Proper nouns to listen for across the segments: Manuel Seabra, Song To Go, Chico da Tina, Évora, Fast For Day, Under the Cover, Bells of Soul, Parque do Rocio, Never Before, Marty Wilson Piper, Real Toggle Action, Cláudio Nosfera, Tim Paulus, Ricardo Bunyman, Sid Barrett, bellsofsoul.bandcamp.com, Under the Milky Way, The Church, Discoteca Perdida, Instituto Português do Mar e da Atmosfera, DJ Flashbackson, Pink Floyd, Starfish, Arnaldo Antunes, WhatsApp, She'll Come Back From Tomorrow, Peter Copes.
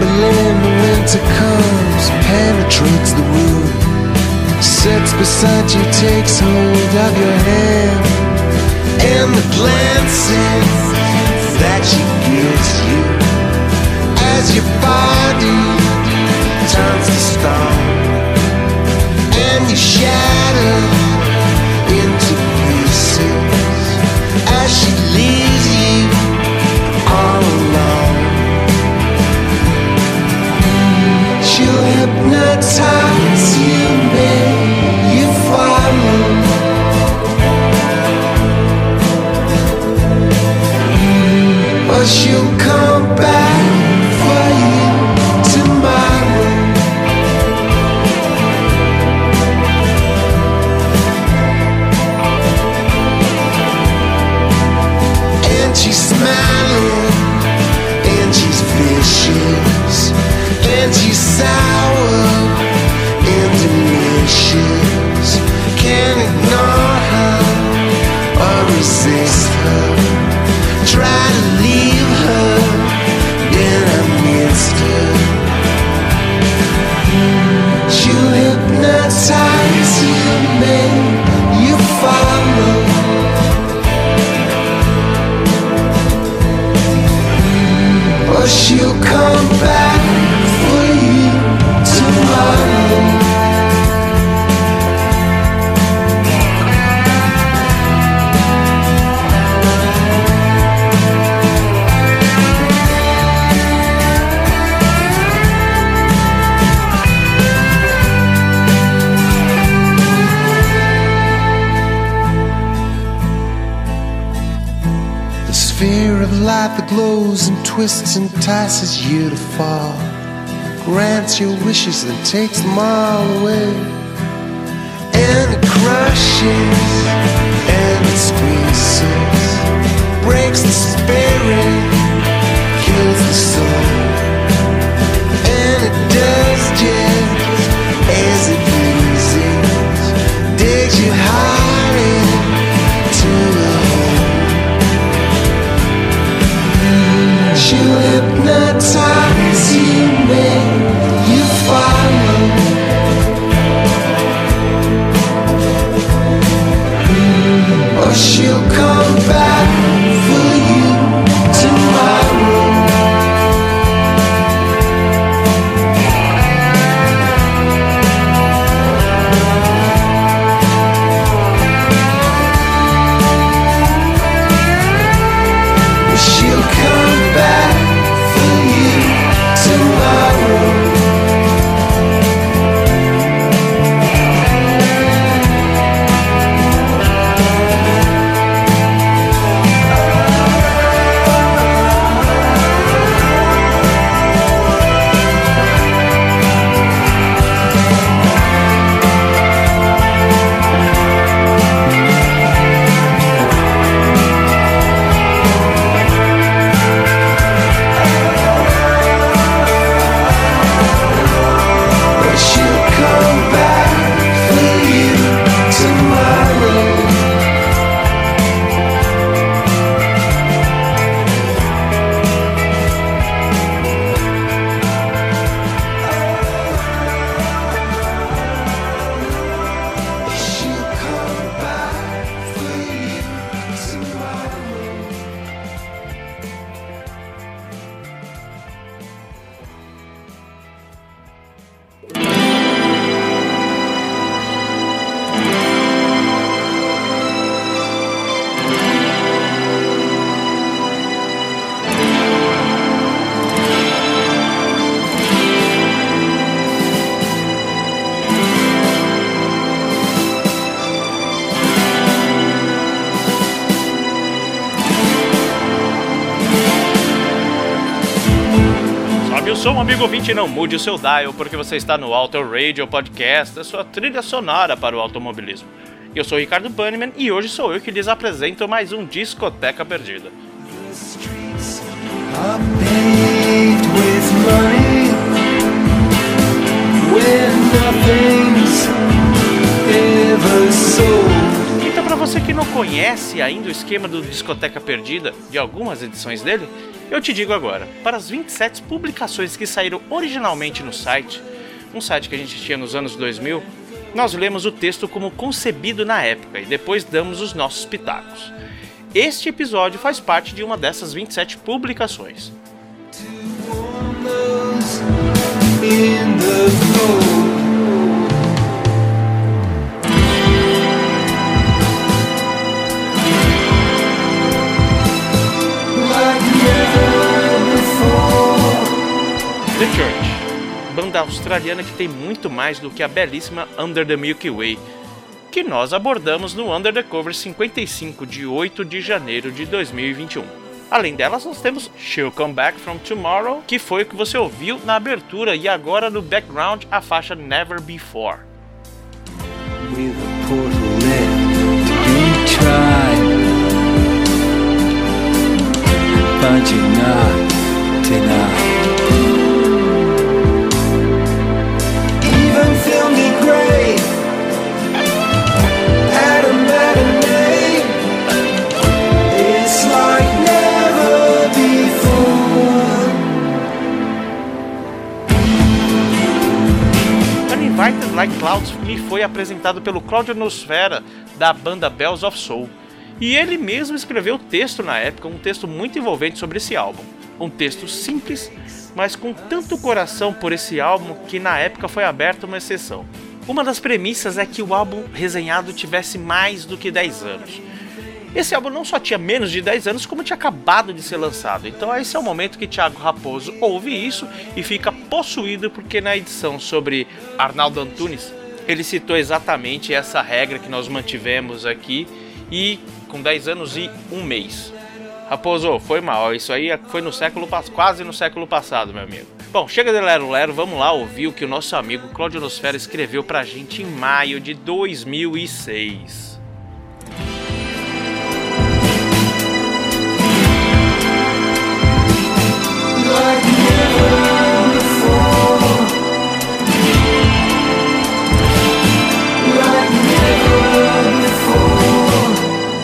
rumbling intercoms penetrates the room, sits beside you, takes hold of your hand, and the glances that she gives you as your body turns to stone and you shatter into pieces as she leaves you all alone. She'll hypnotize you, make you follow. Or she'll come back for you tomorrow. And she's smiling, and she's vicious, and she's sour and delicious. Can't ignore her or resist her. Try to leave her, then I missed her. She'll hypnotize you, make you follow. Or she'll come back for you tomorrow. The sphere of light that glows and twists, entices you to fall, grants your wishes and takes them all away. And it crushes and it squeezes, breaks the spirit, kills the soul. And it does just as it pleases, digs your heart into the hole. She'll hypnotize you, make you follow. Or she'll come back for you tomorrow. She'll come back for you tomorrow. Amigo ouvinte, não mude o seu dial, porque você está no Auto Radio Podcast, a sua trilha sonora para o automobilismo. Eu sou o Ricardo Bunyman e hoje sou eu que lhes apresento mais um Discoteca Perdida. Então, para você que não conhece ainda o esquema do Discoteca Perdida, de algumas edições dele, Eu te digo agora, para as 27 publicações que saíram originalmente no site, um site que a gente tinha nos anos 2000, nós lemos o texto como concebido na época e depois damos os nossos pitacos. Este episódio faz parte de uma dessas 27 publicações. The Church, banda australiana que tem muito mais do que a belíssima Under the Milky Way, que nós abordamos no Under the Cover 55 de 8 de janeiro de 2021. Além delas, nós temos She'll Come Back From Tomorrow, que foi o que você ouviu na abertura, e agora no background a faixa Never Before. Like Clouds me foi apresentado pelo Cláudio Nosfera, da banda Bells of Soul, e ele mesmo escreveu o texto na época, um texto muito envolvente sobre esse álbum. Um texto simples, mas com tanto coração por esse álbum que na época foi aberta uma exceção. Uma das premissas é que o álbum resenhado tivesse mais do que 10 anos. Esse álbum não só tinha menos de 10 anos, como tinha acabado de ser lançado. Então esse é o momento que Thiago Raposo ouve isso e fica possuído, porque na edição sobre Arnaldo Antunes, ele citou exatamente essa regra que nós mantivemos aqui, e com 10 anos e um mês. Raposo, foi mal, isso aí foi no quase no século passado, meu amigo. Bom, chega de lero-lero, vamos lá ouvir o que o nosso amigo Cláudio Nosfera escreveu pra gente em maio de 2006.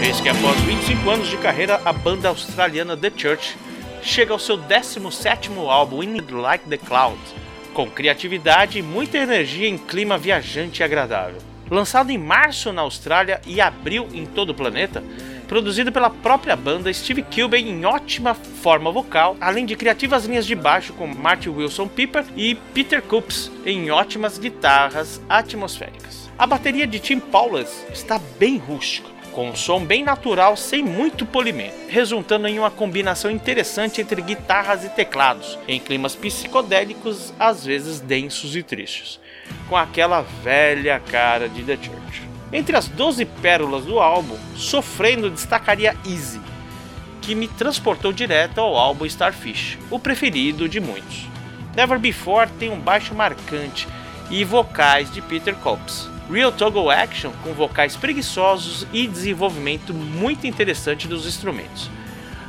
Eis que após 25 anos de carreira, a banda australiana The Church chega ao seu 17º álbum, In Like the Clouds, com criatividade e muita energia em clima viajante e agradável. Lançado em março na Austrália e abril em todo o planeta, produzido pela própria banda, Steve Kilbey em ótima forma vocal, além de criativas linhas de baixo com Marty Wilson Piper e Peter Copes em ótimas guitarras atmosféricas. A bateria de Tim Paulus está bem rústica, com um som bem natural sem muito polimento, resultando em uma combinação interessante entre guitarras e teclados, em climas psicodélicos, às vezes densos e tristes, com aquela velha cara de The Church. Entre as 12 pérolas do álbum, Sofrendo destacaria Easy, que me transportou direto ao álbum Starfish, o preferido de muitos. Never Before tem um baixo marcante e vocais de Peter Copes. Real Toggle Action com vocais preguiçosos e desenvolvimento muito interessante dos instrumentos.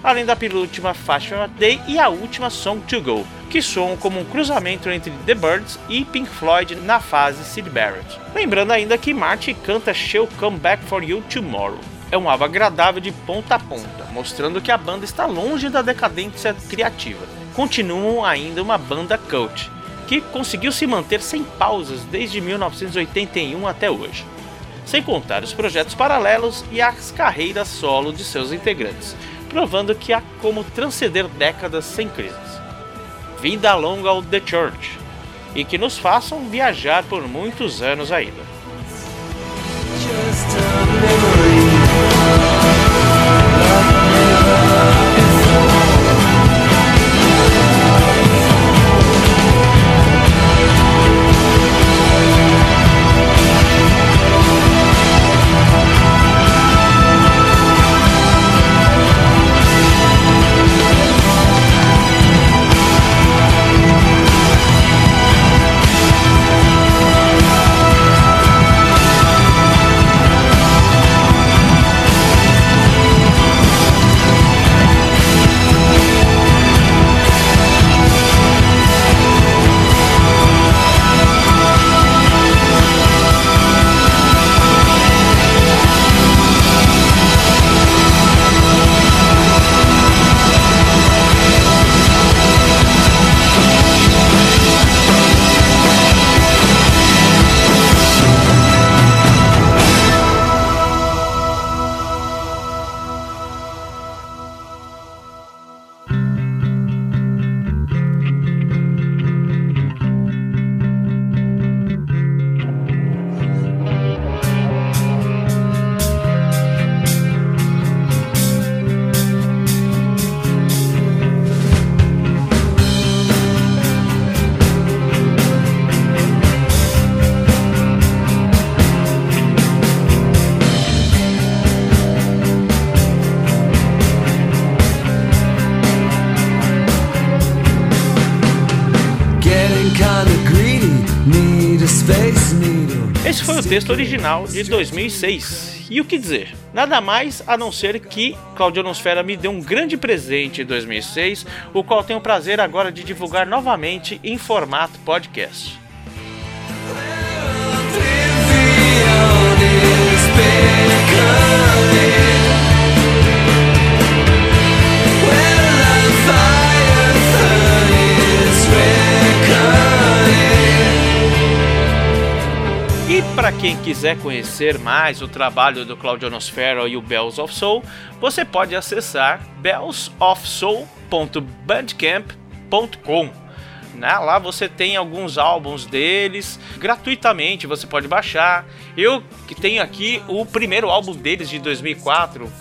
Além da penúltima Fast For Day e a última Song To Go, que soam como um cruzamento entre The Birds e Pink Floyd na fase Sid Barrett. Lembrando ainda que Marty canta She'll Come Back For You Tomorrow. É um álbum agradável de ponta a ponta, mostrando que a banda está longe da decadência criativa. Continuam ainda uma banda cult, que conseguiu se manter sem pausas desde 1981 até hoje, sem contar os projetos paralelos e as carreiras solo de seus integrantes, provando que há como transcender décadas sem crises. Vida longa ao The Church, e que nos façam viajar por muitos anos ainda. Esse foi o texto original de 2006. E o que dizer? Nada mais a não ser que Cláudio Nosfera me deu um grande presente em 2006, o qual tenho o prazer agora de divulgar novamente em formato podcast. E para quem quiser conhecer mais o trabalho do Cláudio Nosfera e o Bells of Soul, você pode acessar bellsofsoul.bandcamp.com. Lá você tem alguns álbuns deles, gratuitamente você pode baixar. Eu tenho aqui o primeiro álbum deles de 2004,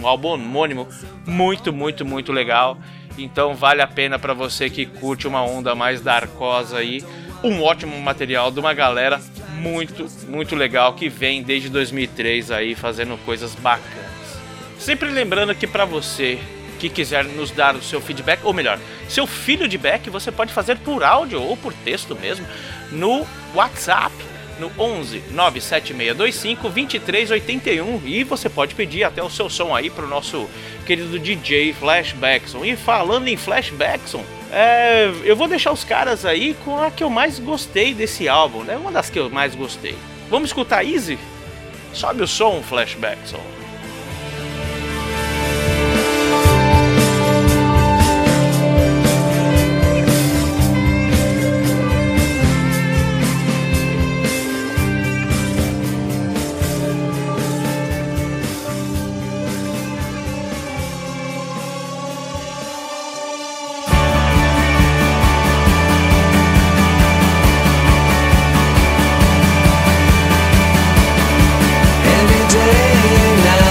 um álbum homônimo muito legal. Então vale a pena para você que curte uma onda mais darkosa aí. Um ótimo material de uma galera muito legal que vem desde 2003 aí fazendo coisas bacanas. Sempre lembrando que para você que quiser nos dar o seu feedback, ou melhor, seu feedback, você pode fazer por áudio ou por texto mesmo no WhatsApp, no 11 97625 2381, e você pode pedir até o seu som aí pro nosso querido DJ Flashbackson. E falando em Flashbackson, eu vou deixar os caras aí com a que eu mais gostei desse álbum, né? Uma das que eu mais gostei. Vamos escutar Easy? Sobe o som, Flashbackson. Day and night.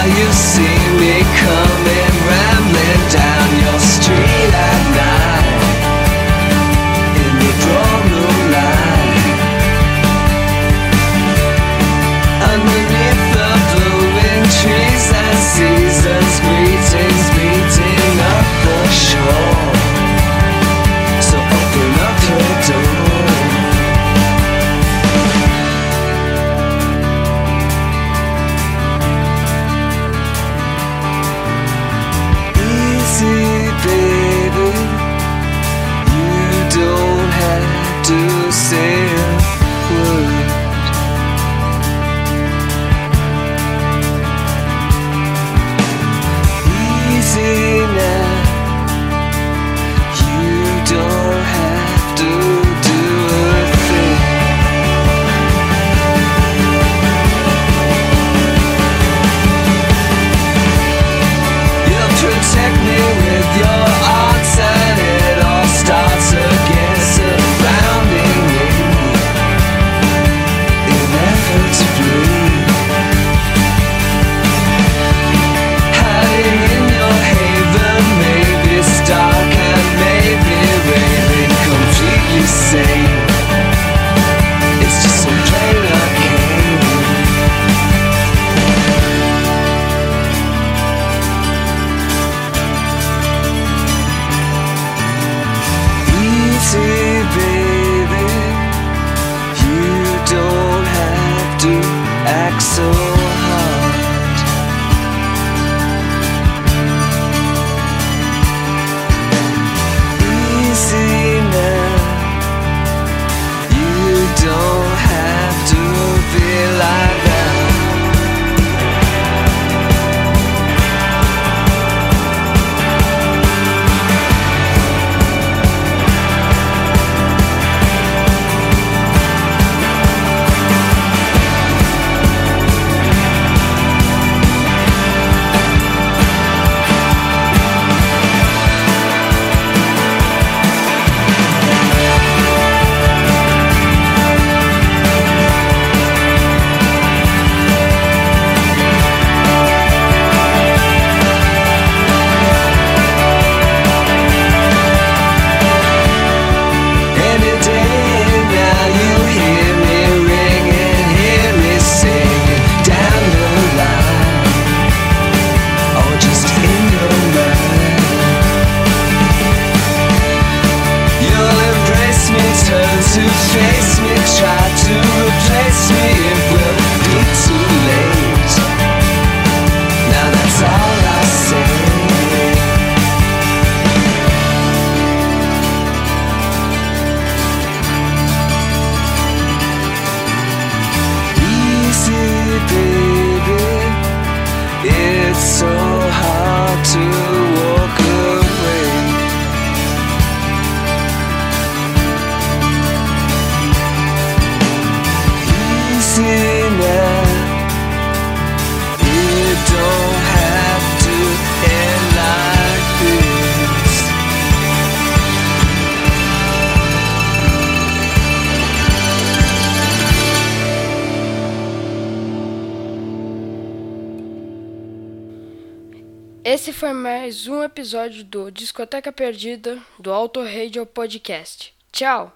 it's so hard to walk away. Easy now, you don't have to end like this. Esse foi mais um episódio do Discoteca Perdida do Auto Radio Podcast. Tchau!